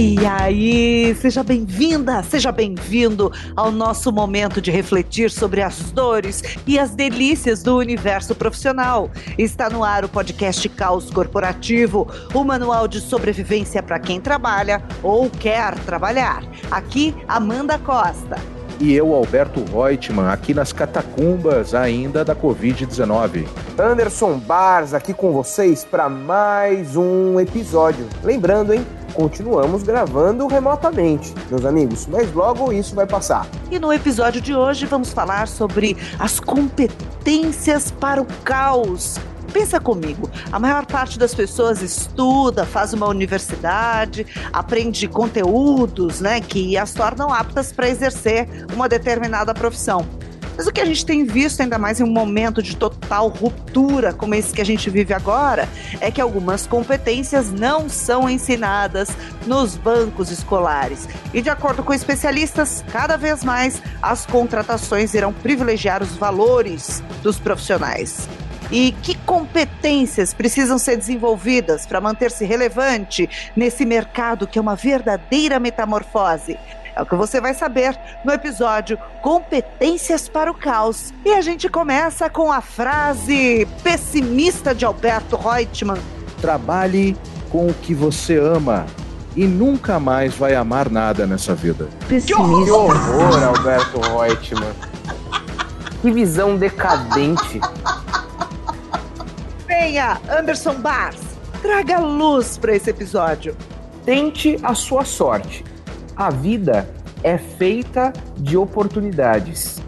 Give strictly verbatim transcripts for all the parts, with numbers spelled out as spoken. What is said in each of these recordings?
E aí, seja bem-vinda, seja bem-vindo ao nosso momento de refletir sobre as dores e as delícias do universo profissional. Está no ar o podcast Caos Corporativo, o manual de sobrevivência para quem trabalha ou quer trabalhar. Aqui, Amanda Costa. E eu, Alberto Reutemann, aqui nas catacumbas ainda da covid dezenove. Anderson Bars aqui com vocês para mais um episódio. Lembrando, hein? Continuamos gravando remotamente, meus amigos, mas logo isso vai passar. E no episódio de hoje vamos falar sobre as competências para o caos. Pensa comigo, a maior parte das pessoas estuda, faz uma universidade, aprende conteúdos, né, que as tornam aptas para exercer uma determinada profissão. Mas o que a gente tem visto, ainda mais em um momento de total ruptura como esse que a gente vive agora, é que algumas competências não são ensinadas nos bancos escolares. E de acordo com especialistas, cada vez mais as contratações irão privilegiar os valores dos profissionais. E que competências precisam ser desenvolvidas para manter-se relevante nesse mercado que é uma verdadeira metamorfose? É o que você vai saber no episódio Competências para o Caos. E a gente começa com a frase pessimista de Alberto Reutemann. Trabalhe com o que você ama e nunca mais vai amar nada nessa vida. Pessimista. Que horror, Alberto Reutemann. Que visão decadente. Venha, Anderson Bars, traga luz para esse episódio. Tente a sua sorte. A vida é feita de oportunidades.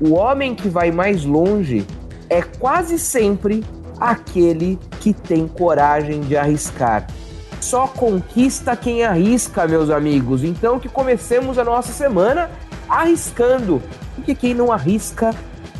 O homem que vai mais longe é quase sempre aquele que tem coragem de arriscar. Só conquista quem arrisca, meus amigos. Então que comecemos a nossa semana arriscando, porque quem não arrisca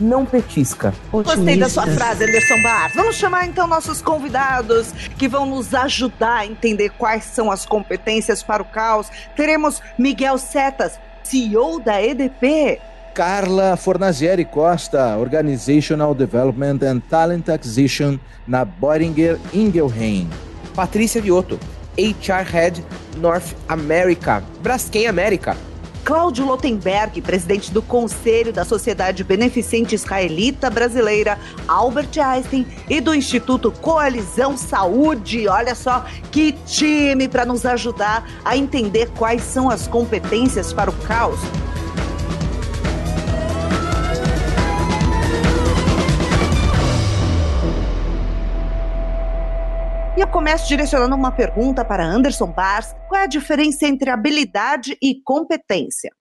não petisca. Otimista. Gostei da sua frase, Anderson Bars. Vamos chamar então nossos convidados que vão nos ajudar a entender quais são as competências para o caos. Teremos Miguel Setas, C E O da E D P. Carla Fornasieri Costa, Organizational Development and Talent Acquisition na Boehringer Ingelheim. Patrícia Viotto, H R Head North America, Braskem América. Cláudio Lottenberg, presidente do Conselho da Sociedade Beneficente Israelita Brasileira Albert Einstein e do Instituto Coalizão Saúde. Olha só que time para nos ajudar a entender quais são as competências para o caos. E eu começo direcionando uma pergunta para Anderson Bars. Qual é a diferença entre habilidade e competência?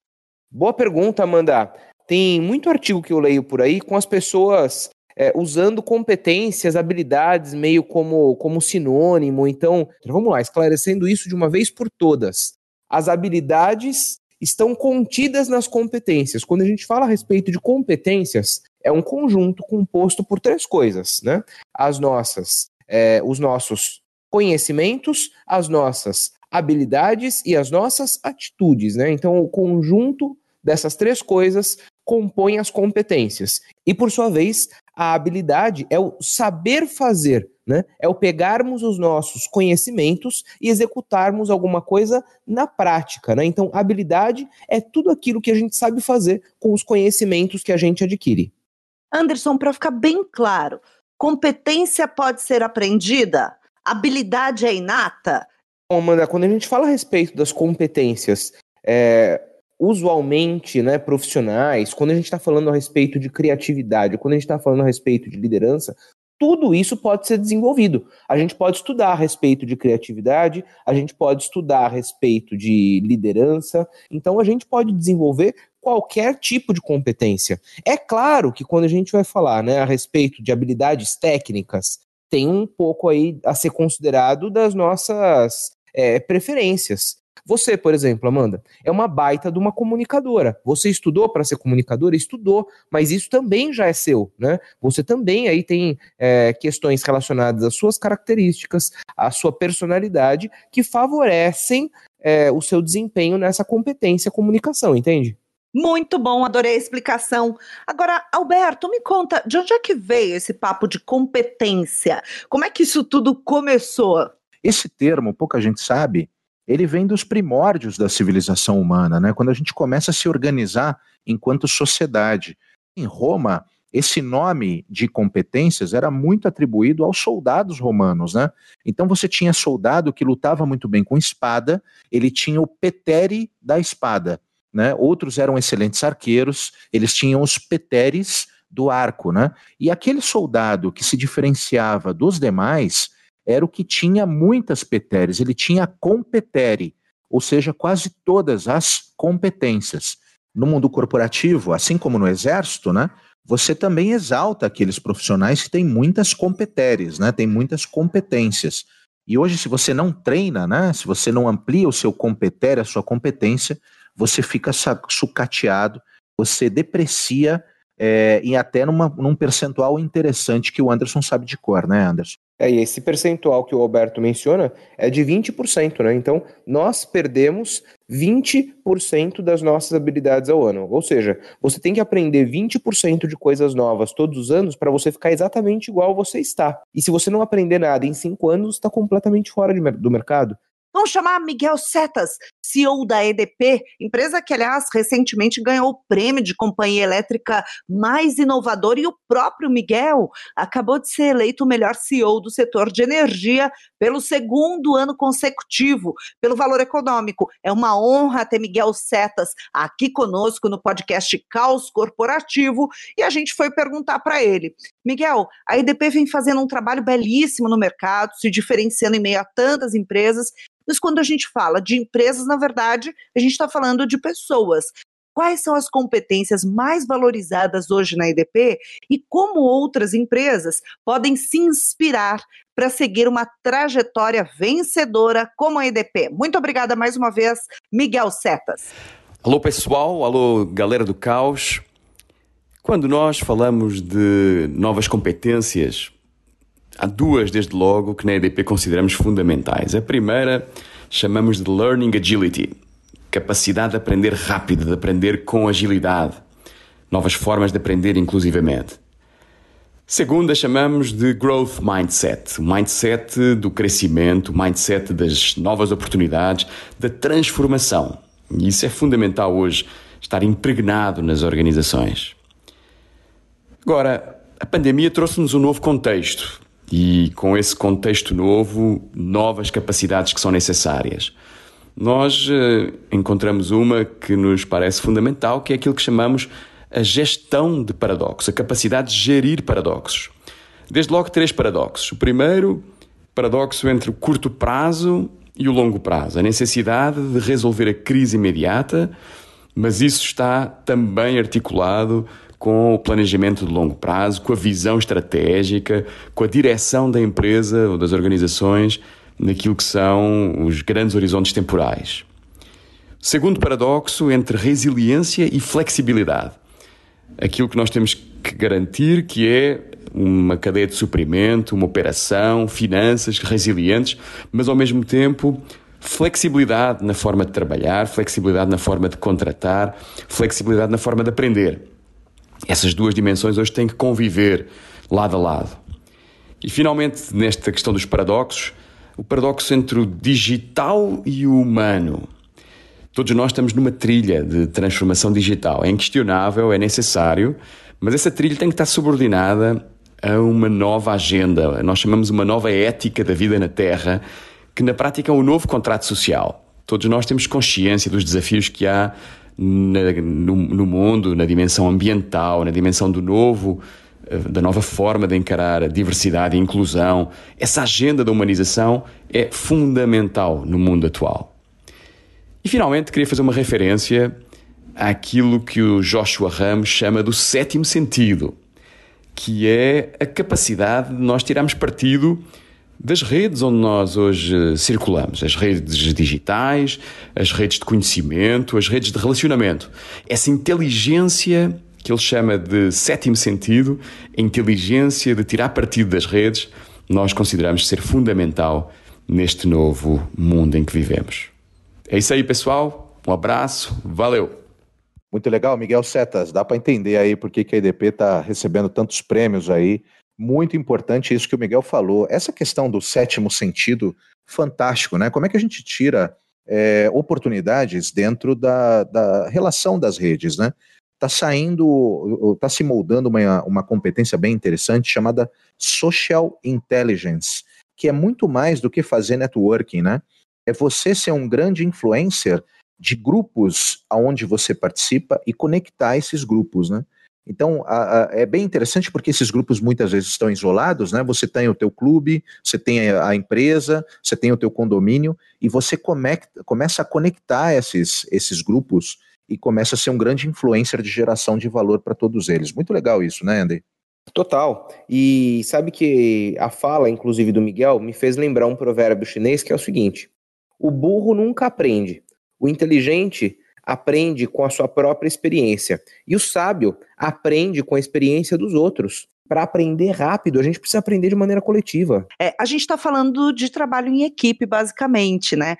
Boa pergunta, Amanda. Tem muito artigo que eu leio por aí com as pessoas é, usando competências, habilidades meio como, como sinônimo. Então, vamos lá, esclarecendo isso de uma vez por todas. As habilidades estão contidas nas competências. Quando a gente fala a respeito de competências, é um conjunto composto por três coisas, né? As nossas... É, os nossos conhecimentos, as nossas habilidades e as nossas atitudes, né? Então, o conjunto dessas três coisas compõe as competências. E, por sua vez, a habilidade é o saber fazer, né? É o pegarmos os nossos conhecimentos e executarmos alguma coisa na prática, né? Então, habilidade é tudo aquilo que a gente sabe fazer com os conhecimentos que a gente adquire. Anderson, para ficar bem claro... Competência pode ser aprendida? Habilidade é inata? Bom, Amanda, quando a gente fala a respeito das competências, é, usualmente, né, profissionais, quando a gente está falando a respeito de criatividade, quando a gente está falando a respeito de liderança, tudo isso pode ser desenvolvido. A gente pode estudar a respeito de criatividade, a gente pode estudar a respeito de liderança, então a gente pode desenvolver qualquer tipo de competência. É claro que quando a gente vai falar, né, a respeito de habilidades técnicas, tem um pouco aí a ser considerado das nossas é, preferências. Você, por exemplo, Amanda, é uma baita de uma comunicadora. Você estudou para ser comunicadora? Estudou, mas isso também já é seu, né? Você também aí tem é, questões relacionadas às suas características, à sua personalidade, que favorecem é, o seu desempenho nessa competência comunicação, entende? Muito bom, adorei a explicação. Agora, Alberto, me conta, de onde é que veio esse papo de competência? Como é que isso tudo começou? Esse termo, pouca gente sabe, ele vem dos primórdios da civilização humana, né? Quando a gente começa a se organizar enquanto sociedade. Em Roma, esse nome de competências era muito atribuído aos soldados romanos, né? Então você tinha soldado que lutava muito bem com espada, ele tinha o petere da espada, né? Outros eram excelentes arqueiros, eles tinham os peteres do arco, né? E aquele soldado que se diferenciava dos demais era o que tinha muitas peteres, ele tinha a competere, ou seja, quase todas as competências. No mundo corporativo, assim como no exército, né? Você também exalta aqueles profissionais que têm muitas competeres, né? Tem muitas competências. E hoje, se você não treina, né? Se você não amplia o seu competere, a sua competência, você fica sucateado, você deprecia é, e até numa, num percentual interessante que o Anderson sabe de cor, né, Anderson? É, e esse percentual que o Alberto menciona é de vinte por cento, né? Então, nós perdemos vinte por cento das nossas habilidades ao ano. Ou seja, você tem que aprender vinte por cento de coisas novas todos os anos para você ficar exatamente igual você está. E se você não aprender nada em cinco anos, está completamente fora de, do mercado. Vamos chamar Miguel Setas, C E O da E D P, empresa que, aliás, recentemente ganhou o prêmio de companhia elétrica mais inovadora, e o próprio Miguel acabou de ser eleito o melhor C E O do setor de energia pelo segundo ano consecutivo, pelo Valor Econômico. É uma honra ter Miguel Setas aqui conosco no podcast Caos Corporativo, e a gente foi perguntar para ele. Miguel, a E D P vem fazendo um trabalho belíssimo no mercado, se diferenciando em meio a tantas empresas. Mas quando a gente fala de empresas, na verdade, a gente está falando de pessoas. Quais são as competências mais valorizadas hoje na E D P e como outras empresas podem se inspirar para seguir uma trajetória vencedora como a E D P? Muito obrigada mais uma vez, Miguel Setas. Alô, pessoal. Alô, galera do Caos. Quando nós falamos de novas competências, há duas, desde logo, que na E D P consideramos fundamentais. A primeira chamamos de Learning Agility, capacidade de aprender rápido, de aprender com agilidade, novas formas de aprender inclusivamente. Segunda chamamos de Growth Mindset, o mindset do crescimento, o mindset das novas oportunidades, da transformação. E isso é fundamental hoje, estar impregnado nas organizações. Agora, a pandemia trouxe-nos um novo contexto. E com esse contexto novo, novas capacidades que são necessárias. Nós uh, encontramos uma que nos parece fundamental, que é aquilo que chamamos a gestão de paradoxos, a capacidade de gerir paradoxos. Desde logo três paradoxos. O primeiro, paradoxo entre o curto prazo e o longo prazo. A necessidade de resolver a crise imediata, mas isso está também articulado com o planejamento de longo prazo, com a visão estratégica, com a direção da empresa ou das organizações naquilo que são os grandes horizontes temporais. Segundo paradoxo, entre resiliência e flexibilidade. Aquilo que nós temos que garantir que é uma cadeia de suprimento, uma operação, finanças resilientes, mas ao mesmo tempo flexibilidade na forma de trabalhar, flexibilidade na forma de contratar, flexibilidade na forma de aprender. Essas duas dimensões hoje têm que conviver lado a lado. E, finalmente, nesta questão dos paradoxos, o paradoxo entre o digital e o humano. Todos nós estamos numa trilha de transformação digital. É inquestionável, é necessário, mas essa trilha tem que estar subordinada a uma nova agenda. Nós chamamos uma nova ética da vida na Terra, que na prática é um novo contrato social. Todos nós temos consciência dos desafios que há Na, no, no mundo, na dimensão ambiental, na dimensão do novo, da nova forma de encarar a diversidade e a inclusão. Essa agenda da humanização é fundamental no mundo atual. E, finalmente, queria fazer uma referência àquilo que o Joshua Ramos chama do sétimo sentido, que é a capacidade de nós tirarmos partido das redes onde nós hoje circulamos, as redes digitais, as redes de conhecimento, as redes de relacionamento. Essa inteligência que ele chama de sétimo sentido, a inteligência de tirar partido das redes, nós consideramos ser fundamental neste novo mundo em que vivemos. É isso aí, pessoal. Um abraço. Valeu! Muito legal, Miguel Setas. Dá para entender aí por que a E D P está recebendo tantos prêmios aí. Muito importante isso que o Miguel falou. Essa questão do sétimo sentido, fantástico, né? Como é que a gente tira é, oportunidades dentro da, da relação das redes, né? Está saindo, está se moldando uma, uma competência bem interessante chamada Social Intelligence, que é muito mais do que fazer networking, né? É você ser um grande influencer de grupos aonde você participa e conectar esses grupos, né? Então, a, a, é bem interessante porque esses grupos muitas vezes estão isolados, né? Você tem o teu clube, você tem a, a empresa, você tem o teu condomínio e você conecta, começa a conectar esses, esses grupos e começa a ser um grande influencer de geração de valor para todos eles. Muito legal isso, né, Andy? Total. E sabe que a fala, inclusive, do Miguel me fez lembrar um provérbio chinês que é o seguinte: o burro nunca aprende, o inteligente aprende com a sua própria experiência e o sábio aprende com a experiência dos outros. Para aprender rápido, a gente precisa aprender de maneira coletiva. É, a gente está falando de trabalho em equipe, basicamente, né?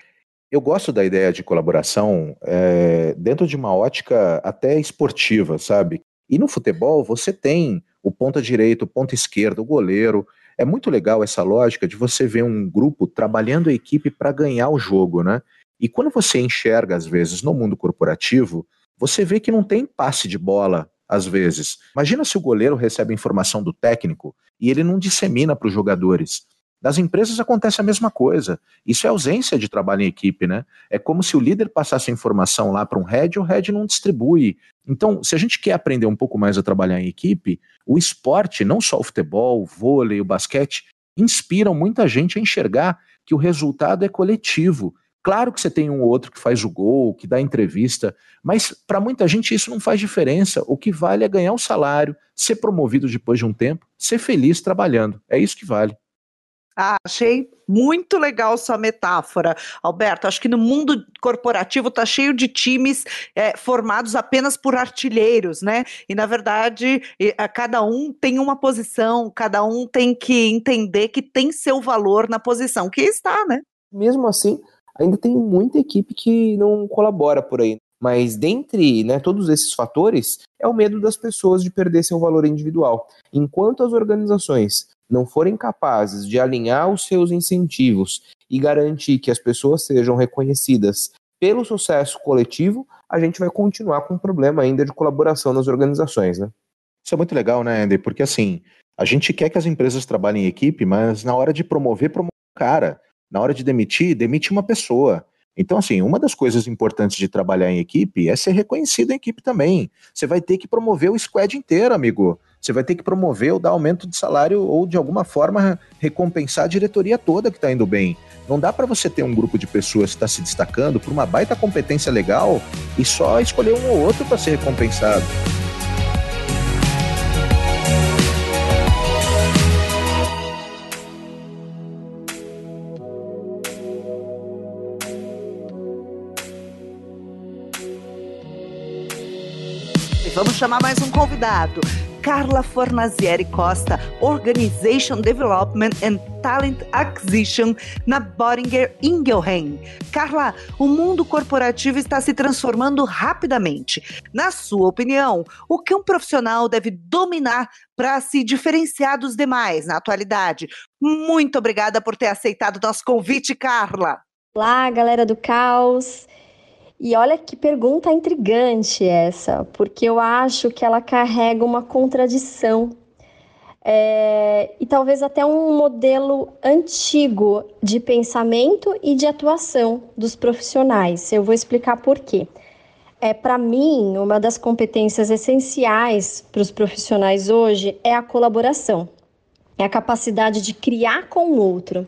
Eu gosto da ideia de colaboração é, dentro de uma ótica até esportiva, sabe? E no futebol você tem o ponta direito, o ponta esquerda, o goleiro. É muito legal essa lógica de você ver um grupo trabalhando a equipe para ganhar o jogo, né? E quando você enxerga, às vezes, no mundo corporativo, você vê que não tem passe de bola, às vezes. Imagina se o goleiro recebe informação do técnico e ele não dissemina para os jogadores. Nas empresas acontece a mesma coisa. Isso é ausência de trabalho em equipe, né? É como se o líder passasse a informação lá para um head e o head não distribui. Então, se a gente quer aprender um pouco mais a trabalhar em equipe, o esporte, não só o futebol, o vôlei, o basquete, inspiram muita gente a enxergar que o resultado é coletivo. Claro que você tem um ou outro que faz o gol, que dá entrevista, mas para muita gente isso não faz diferença. O que vale é ganhar o salário, ser promovido depois de um tempo, ser feliz trabalhando. É isso que vale. Ah, achei muito legal sua metáfora, Alberto. Acho que no mundo corporativo está cheio de times é, formados apenas por artilheiros, né? E, na verdade, cada um tem uma posição, cada um tem que entender que tem seu valor na posição que está, né? Mesmo assim, ainda tem muita equipe que não colabora por aí. Mas dentre, né, todos esses fatores, é o medo das pessoas de perder seu valor individual. Enquanto as organizações não forem capazes de alinhar os seus incentivos e garantir que as pessoas sejam reconhecidas pelo sucesso coletivo, a gente vai continuar com um problema ainda de colaboração nas organizações, né? Isso é muito legal, né, Andy? Porque, assim, a gente quer que as empresas trabalhem em equipe, mas na hora de promover, promove um cara. Na hora de demitir, demite uma pessoa. Então, assim, uma das coisas importantes de trabalhar em equipe é ser reconhecido em equipe também. Você vai ter que promover o squad inteiro, amigo. Você vai ter que promover ou dar aumento de salário ou, de alguma forma, recompensar a diretoria toda que está indo bem. Não dá para você ter um grupo de pessoas que está se destacando por uma baita competência legal e só escolher um ou outro para ser recompensado. Vamos chamar mais um convidado. Carla Fornasieri Costa, Organization Development and Talent Acquisition na Boehringer Ingelheim. Carla, o mundo corporativo está se transformando rapidamente. Na sua opinião, o que um profissional deve dominar para se diferenciar dos demais na atualidade? Muito obrigada por ter aceitado nosso convite, Carla. Olá, galera do Caos. E olha que pergunta intrigante essa, porque eu acho que ela carrega uma contradição é, e talvez até um modelo antigo de pensamento e de atuação dos profissionais. Eu vou explicar por quê. É, para mim, uma das competências essenciais para os profissionais hoje é a colaboração, é a capacidade de criar com o outro,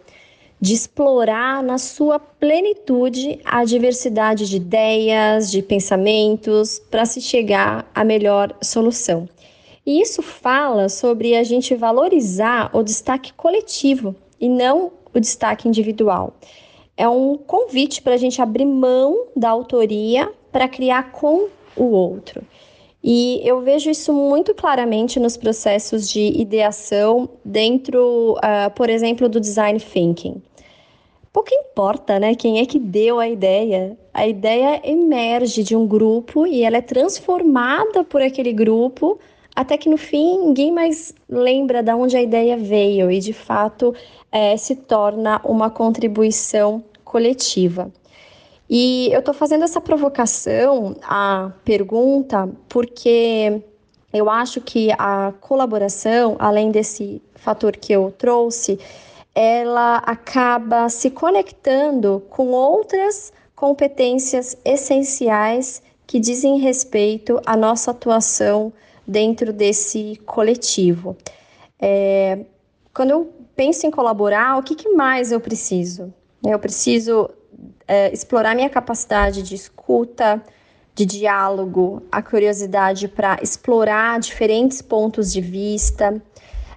de explorar na sua plenitude a diversidade de ideias, de pensamentos, para se chegar à melhor solução. E isso fala sobre a gente valorizar o destaque coletivo e não o destaque individual. É um convite para a gente abrir mão da autoria para criar com o outro. E eu vejo isso muito claramente nos processos de ideação dentro, uh, por exemplo, do design thinking. Pouco importa, né, quem é que deu a ideia. A ideia emerge de um grupo e ela é transformada por aquele grupo até que, no fim, ninguém mais lembra de onde a ideia veio e, de fato, é, se torna uma contribuição coletiva. E eu estou fazendo essa provocação, a pergunta, porque eu acho que a colaboração, além desse fator que eu trouxe, ela acaba se conectando com outras competências essenciais que dizem respeito à nossa atuação dentro desse coletivo. É, quando eu penso em colaborar, o que, que mais eu preciso? Eu preciso é, explorar minha capacidade de escuta, de diálogo, a curiosidade para explorar diferentes pontos de vista.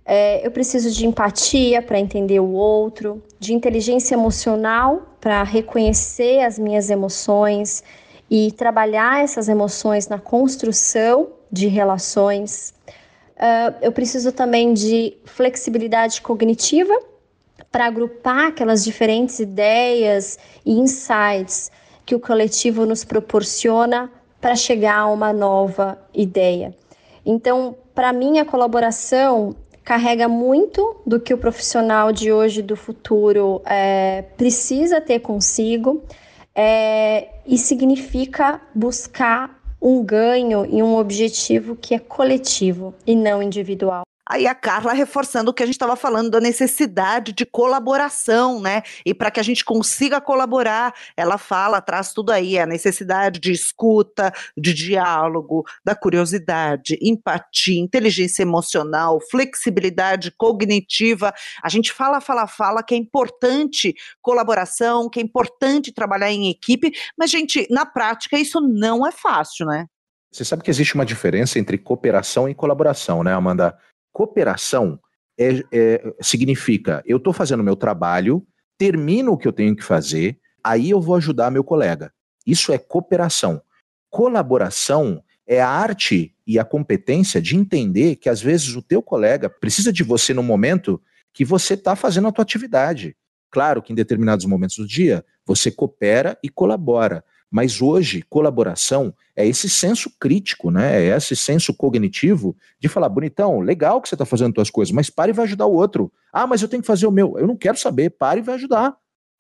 É, eu preciso de empatia para entender o outro, de inteligência emocional para reconhecer as minhas emoções e trabalhar essas emoções na construção de relações. Uh, eu preciso também de flexibilidade cognitiva para agrupar aquelas diferentes ideias e insights que o coletivo nos proporciona para chegar a uma nova ideia. Então, para mim, a colaboração carrega muito do que o profissional de hoje e do futuro é, precisa ter consigo é, e significa buscar um ganho e um objetivo que é coletivo e não individual. Aí a Carla reforçando o que a gente estava falando da necessidade de colaboração, né? E para que a gente consiga colaborar, ela fala, traz tudo aí, a necessidade de escuta, de diálogo, da curiosidade, empatia, inteligência emocional, flexibilidade cognitiva. A gente fala, fala, fala que é importante colaboração, que é importante trabalhar em equipe, mas, gente, na prática isso não é fácil, né? Você sabe que existe uma diferença entre cooperação e colaboração, né, Amanda? Cooperação é, é, significa, eu estou fazendo o meu trabalho, termino o que eu tenho que fazer, aí eu vou ajudar meu colega. Isso é cooperação. Colaboração é a arte e a competência de entender que às vezes o teu colega precisa de você no momento que você está fazendo a tua atividade. Claro que em determinados momentos do dia você coopera e colabora, mas hoje colaboração é esse senso crítico, né? É esse senso cognitivo de falar, bonitão, legal que você está fazendo suas coisas, mas para e vai ajudar o outro. Ah, mas eu tenho que fazer o meu. Eu não quero saber, para e vai ajudar.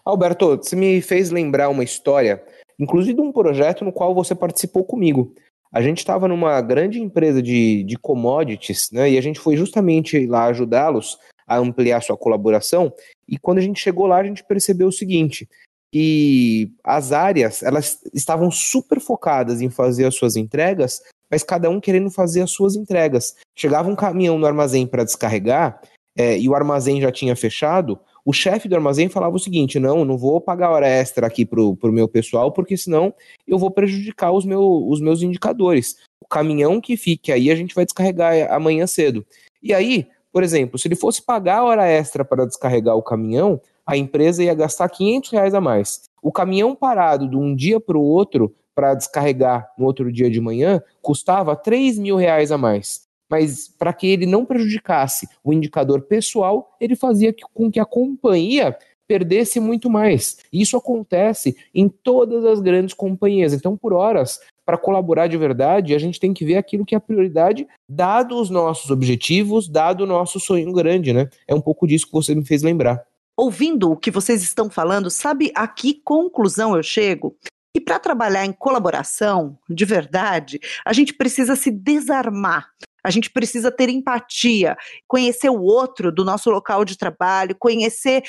Alberto, você me fez lembrar uma história, inclusive de um projeto no qual você participou comigo. A gente estava numa grande empresa de, de commodities, né? E a gente foi justamente lá ajudá-los a ampliar sua colaboração. E quando a gente chegou lá, a gente percebeu o seguinte... E as áreas, elas estavam super focadas em fazer as suas entregas, mas cada um querendo fazer as suas entregas. Chegava um caminhão no armazém para descarregar, é, e o armazém já tinha fechado, o chefe do armazém falava o seguinte, não, não vou pagar hora extra aqui para o meu pessoal, porque senão eu vou prejudicar os, meu, os meus indicadores. O caminhão que fique aí, a gente vai descarregar amanhã cedo. E aí, por exemplo, se ele fosse pagar hora extra para descarregar o caminhão, a empresa ia gastar quinhentos reais a mais. O caminhão parado de um dia para o outro, para descarregar no outro dia de manhã, custava três mil reais a mais. Mas para que ele não prejudicasse o indicador pessoal, ele fazia com que a companhia perdesse muito mais. Isso acontece em todas as grandes companhias. Então, por horas, para colaborar de verdade, a gente tem que ver aquilo que é a prioridade, dado os nossos objetivos, dado o nosso sonho grande, né? É um pouco disso que você me fez lembrar. Ouvindo o que vocês estão falando, sabe a que conclusão eu chego? Que para trabalhar em colaboração, de verdade, a gente precisa se desarmar. A gente precisa ter empatia, conhecer o outro do nosso local de trabalho, conhecer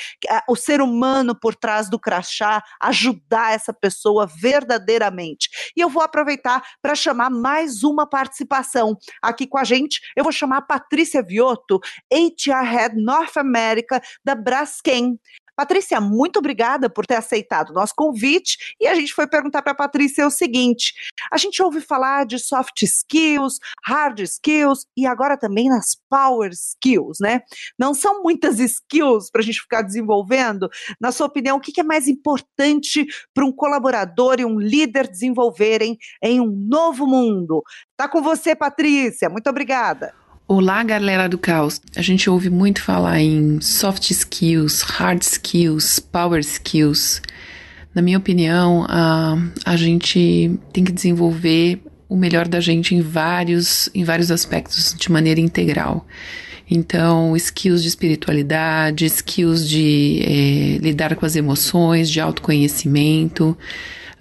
o ser humano por trás do crachá, ajudar essa pessoa verdadeiramente. E eu vou aproveitar para chamar mais uma participação aqui com a gente. Eu vou chamar a Patrícia Viotto, agá erre Head North America da Braskem. Patrícia, muito obrigada por ter aceitado o nosso convite, e a gente foi perguntar para a Patrícia o seguinte, a gente ouve falar de soft skills, hard skills e agora também nas power skills, né? Não são muitas skills para a gente ficar desenvolvendo. Na sua opinião, o que é mais importante para um colaborador e um líder desenvolverem em um novo mundo? Tá com você, Patrícia, muito obrigada. Olá, galera do Caos. A gente ouve muito falar em soft skills, hard skills, power skills. Na minha opinião, a, a gente tem que desenvolver o melhor da gente em vários, em vários aspectos, de maneira integral. Então, skills de espiritualidade, skills de é, lidar com as emoções, de autoconhecimento,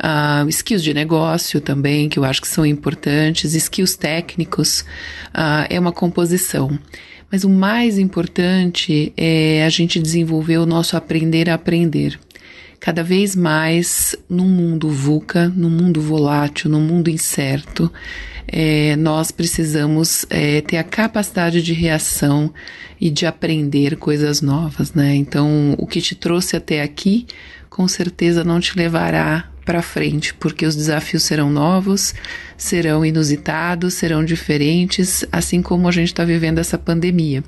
uh, skills de negócio também, que eu acho que são importantes, skills técnicos, uh, é uma composição. Mas o mais importante é a gente desenvolver o nosso aprender a aprender. Cada vez mais, num mundo VUCA, num mundo volátil, num mundo incerto, é, nós precisamos é, ter a capacidade de reação e de aprender coisas novas, né? Então, o que te trouxe até aqui, com certeza não te levará para frente, porque os desafios serão novos, serão inusitados, serão diferentes, assim como a gente está vivendo essa pandemia,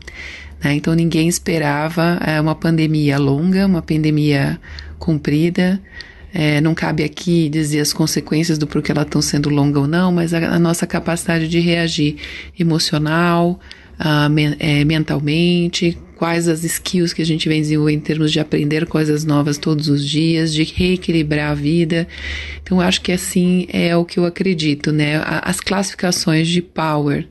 né? Então, ninguém esperava é, uma pandemia longa, uma pandemia comprida. É, não cabe aqui dizer as consequências do porquê elas estão sendo longas ou não, mas a, a nossa capacidade de reagir emocional, uh, men- é, mentalmente, quais as skills que a gente vem desenvolvendo em termos de aprender coisas novas todos os dias, de reequilibrar a vida. Então, acho que assim é o que eu acredito, né? A, as classificações de power,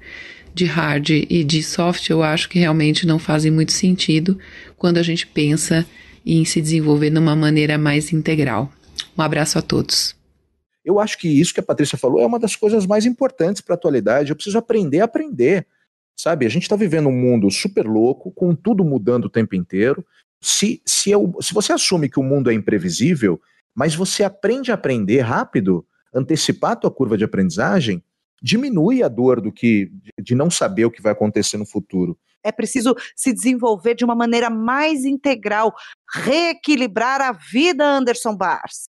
de hard e de soft, eu acho que realmente não fazem muito sentido quando a gente pensa em se desenvolver de uma maneira mais integral. Um abraço a todos. Eu acho que isso que a Patrícia falou é uma das coisas mais importantes para a atualidade. Eu preciso aprender a aprender, sabe? A gente está vivendo um mundo super louco, com tudo mudando o tempo inteiro. Se, se, eu, se você assume que o mundo é imprevisível, mas você aprende a aprender rápido, antecipar a tua curva de aprendizagem, diminui a dor do que, de não saber o que vai acontecer no futuro. É preciso se desenvolver de uma maneira mais integral, reequilibrar a vida, Anderson Bars.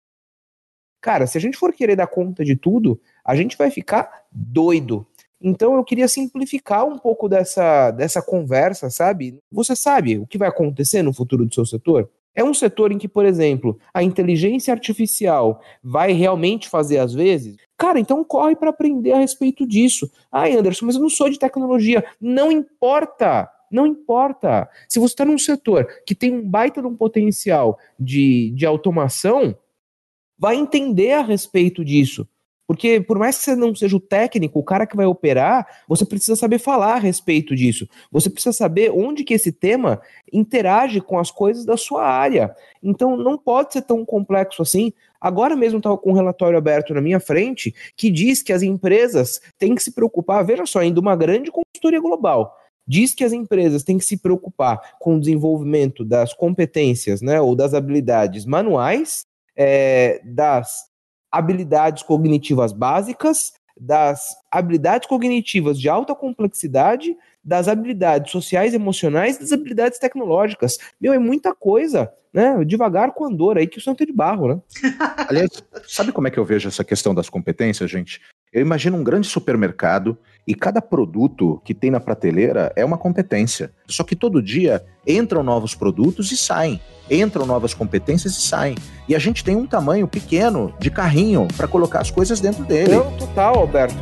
Cara, se a gente for querer dar conta de tudo, a gente vai ficar doido. Então eu queria simplificar um pouco dessa, dessa conversa, sabe? Você sabe o que vai acontecer no futuro do seu setor? É um setor em que, por exemplo, a inteligência artificial vai realmente fazer às vezes? Cara, então corre para aprender a respeito disso. Ai, Anderson, mas eu não sou de tecnologia. Não importa, não importa. Se você está num setor que tem um baita de um potencial de, de automação, vai entender a respeito disso. Porque por mais que você não seja o técnico, o cara que vai operar, você precisa saber falar a respeito disso. Você precisa saber onde que esse tema interage com as coisas da sua área. Então não pode ser tão complexo assim. Agora mesmo estava com um relatório aberto na minha frente que diz que as empresas têm que se preocupar, veja só, ainda uma grande consultoria global. Diz que as empresas têm que se preocupar com o desenvolvimento das competências, né, ou das habilidades manuais, é, das habilidades cognitivas básicas, das habilidades cognitivas de alta complexidade, das habilidades sociais e emocionais, das habilidades tecnológicas. Meu, é muita coisa, né? Devagar com andor aí que o santo é de barro, né? Aliás, sabe como é que eu vejo essa questão das competências, gente? Eu imagino um grande supermercado e cada produto que tem na prateleira é uma competência. Só que todo dia entram novos produtos e saem. Entram novas competências e saem. E a gente tem um tamanho pequeno de carrinho para colocar as coisas dentro dele. Eu, total, Alberto.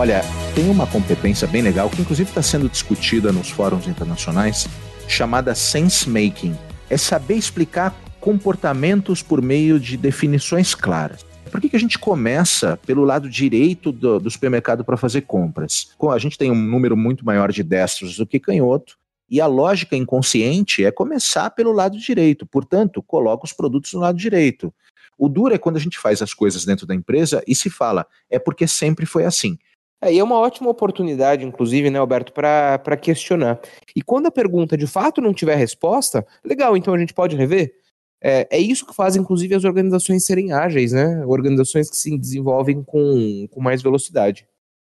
Olha, tem uma competência bem legal que inclusive está sendo discutida nos fóruns internacionais, chamada sense making. É saber explicar comportamentos por meio de definições claras. Por que que a gente começa pelo lado direito do, do supermercado para fazer compras? A gente tem um número muito maior de destros do que canhoto, e a lógica inconsciente é começar pelo lado direito. Portanto, coloca os produtos no lado direito. O duro é quando a gente faz as coisas dentro da empresa e se fala, é porque sempre foi assim. É, e é uma ótima oportunidade, inclusive, né, Alberto, para questionar. E quando a pergunta de fato não tiver resposta, legal, então a gente pode rever? É, é isso que faz, inclusive, as organizações serem ágeis, né? Organizações que se desenvolvem com, com mais velocidade.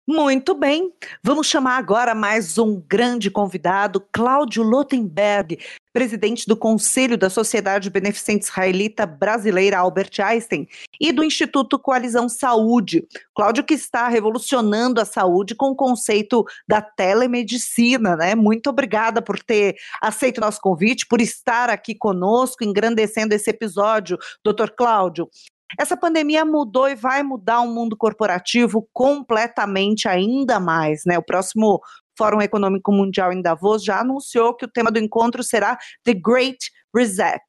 Muito bem, vamos chamar agora mais um grande convidado, Cláudio Lottenberg, presidente do Conselho da Sociedade Beneficente Israelita Brasileira Albert Einstein e do Instituto Coalizão Saúde. Cláudio, que está revolucionando a saúde com o conceito da telemedicina, né? Muito obrigada por ter aceito o nosso convite, por estar aqui conosco, engrandecendo esse episódio, doutor Cláudio. Essa pandemia mudou e vai mudar o mundo corporativo completamente ainda mais, né? O próximo Fórum Econômico Mundial em Davos já anunciou que o tema do encontro será The Great Reset.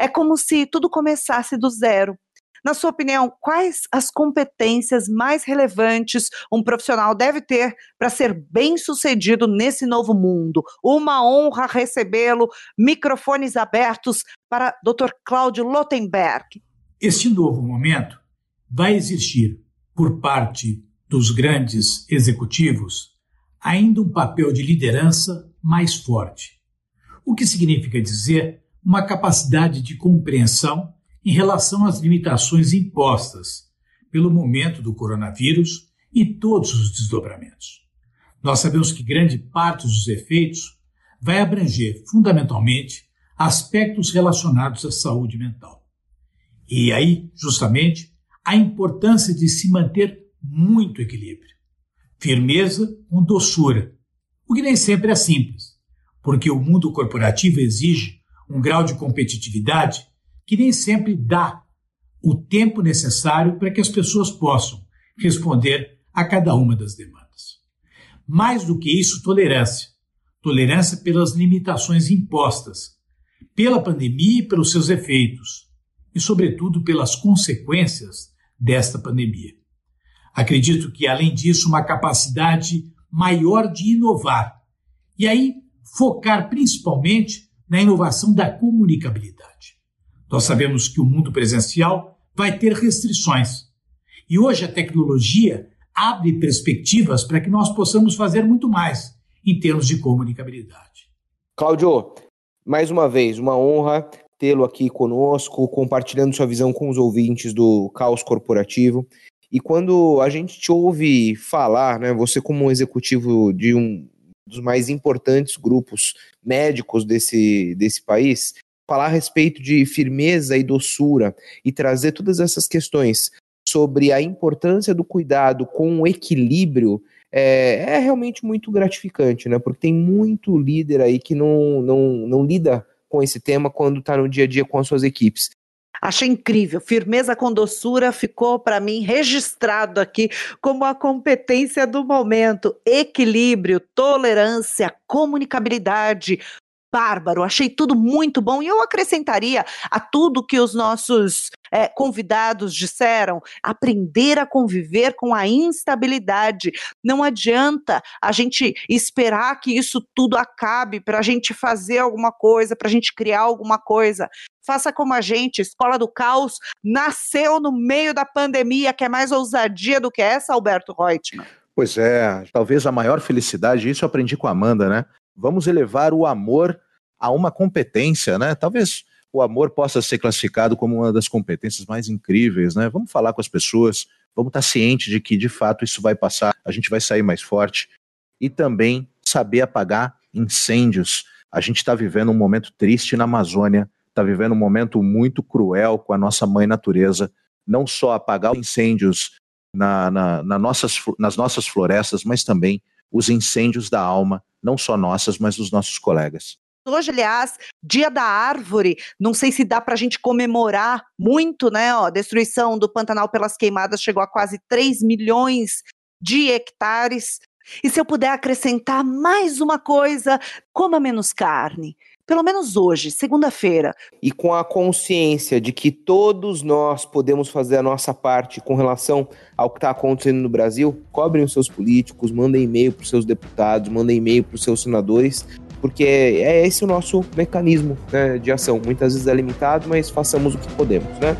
É como se tudo começasse do zero. Na sua opinião, quais as competências mais relevantes um profissional deve ter para ser bem-sucedido nesse novo mundo? Uma honra recebê-lo, microfones abertos para doutor Cláudio Lottenberg. Este novo momento vai exigir, por parte dos grandes executivos, ainda um papel de liderança mais forte, o que significa dizer uma capacidade de compreensão em relação às limitações impostas pelo momento do coronavírus e todos os desdobramentos. Nós sabemos que grande parte dos efeitos vai abranger, fundamentalmente, aspectos relacionados à saúde mental. E aí, justamente, a importância de se manter muito equilíbrio, firmeza com doçura, o que nem sempre é simples, porque o mundo corporativo exige um grau de competitividade que nem sempre dá o tempo necessário para que as pessoas possam responder a cada uma das demandas. Mais do que isso, tolerância. Tolerância pelas limitações impostas, pela pandemia e pelos seus efeitos, e, sobretudo, pelas consequências desta pandemia. Acredito que, além disso, uma capacidade maior de inovar, e aí focar principalmente na inovação da comunicabilidade. Nós sabemos que o mundo presencial vai ter restrições. E hoje a tecnologia abre perspectivas para que nós possamos fazer muito mais em termos de comunicabilidade. Cláudio, mais uma vez, uma honra tê-lo aqui conosco, compartilhando sua visão com os ouvintes do Caos Corporativo. E quando a gente te ouve falar, né, você como executivo de um dos mais importantes grupos médicos desse, desse país, falar a respeito de firmeza e doçura e trazer todas essas questões sobre a importância do cuidado com o equilíbrio é, é realmente muito gratificante, né? Porque tem muito líder aí que não, não, não lida com esse tema quando está no dia a dia com as suas equipes. Achei incrível, firmeza com doçura ficou para mim registrado aqui como a competência do momento, equilíbrio, tolerância, comunicabilidade, bárbaro, achei tudo muito bom e eu acrescentaria a tudo que os nossos é, convidados disseram, aprender a conviver com a instabilidade, não adianta a gente esperar que isso tudo acabe para a gente fazer alguma coisa, para a gente criar alguma coisa, faça como a gente, Escola do Caos nasceu no meio da pandemia, que é mais ousadia do que essa, Alberto Reutemann. Pois é, talvez a maior felicidade, isso eu aprendi com a Amanda, né? Vamos elevar o amor a uma competência, né? Talvez o amor possa ser classificado como uma das competências mais incríveis, né? Vamos falar com as pessoas, vamos estar cientes de que, de fato, isso vai passar, a gente vai sair mais forte. E também saber apagar incêndios. A gente está vivendo um momento triste na Amazônia, está vivendo um momento muito cruel com a nossa mãe natureza. Não só apagar os incêndios na, na, na nossas, nas nossas florestas, mas também os incêndios da alma, não só nossas, mas dos nossos colegas. Hoje, aliás, Dia da Árvore, não sei se dá para a gente comemorar muito, né? Ó, a destruição do Pantanal pelas queimadas chegou a quase três milhões de hectares. E se eu puder acrescentar mais uma coisa, coma menos carne. Pelo menos hoje, segunda-feira. E com a consciência de que todos nós podemos fazer a nossa parte com relação ao que está acontecendo no Brasil, cobrem os seus políticos, mandem e-mail para os seus deputados, mandem e-mail para os seus senadores, porque é esse o nosso mecanismo, né, de ação. Muitas vezes é limitado, mas façamos o que podemos, né?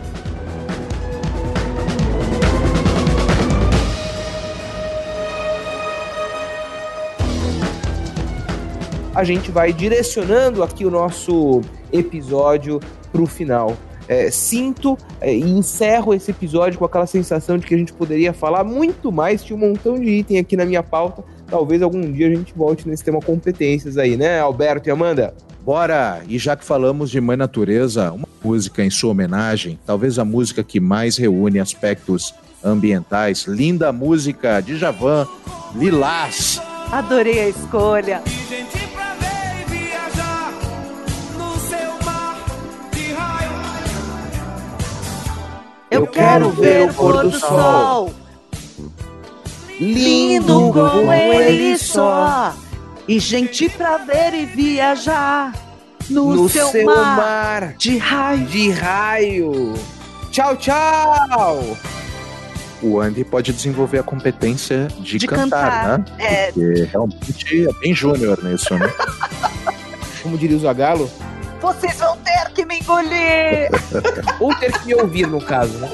A gente vai direcionando aqui o nosso episódio para o final. É, sinto é, e encerro esse episódio com aquela sensação de que a gente poderia falar muito mais, tinha um montão de item aqui na minha pauta, talvez algum dia a gente volte nesse tema competências aí, né, Alberto e Amanda? Bora! E já que falamos de Mãe Natureza, uma música em sua homenagem, talvez a música que mais reúne aspectos ambientais, linda música de Djavan, Lilás. Adorei a escolha. Eu quero ver o pôr do sol, lindo como ele só, e gente pra ver e viajar no, no seu, seu mar, mar de raio. De raio. Tchau, tchau! O Andy pode desenvolver a competência de, de cantar, cantar, né? É... Porque realmente é bem júnior nisso, né? Como diria o Zagallo, vocês vão ter que me engolir! Ou ter que me ouvir, no caso, né?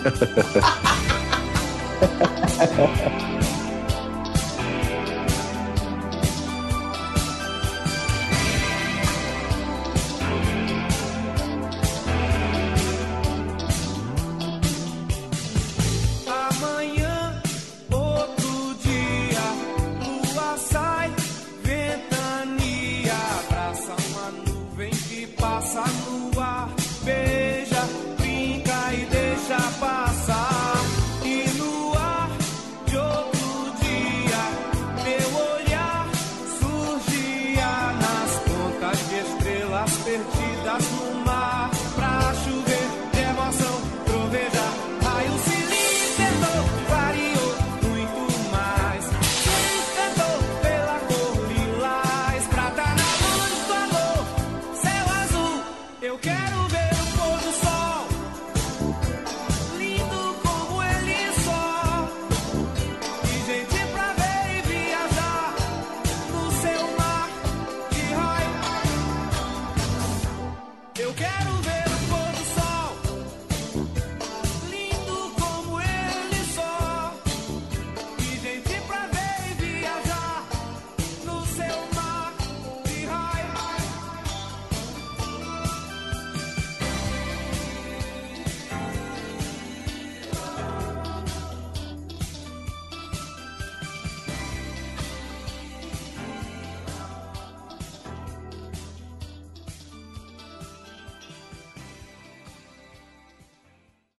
Quero ver o pôr do sol.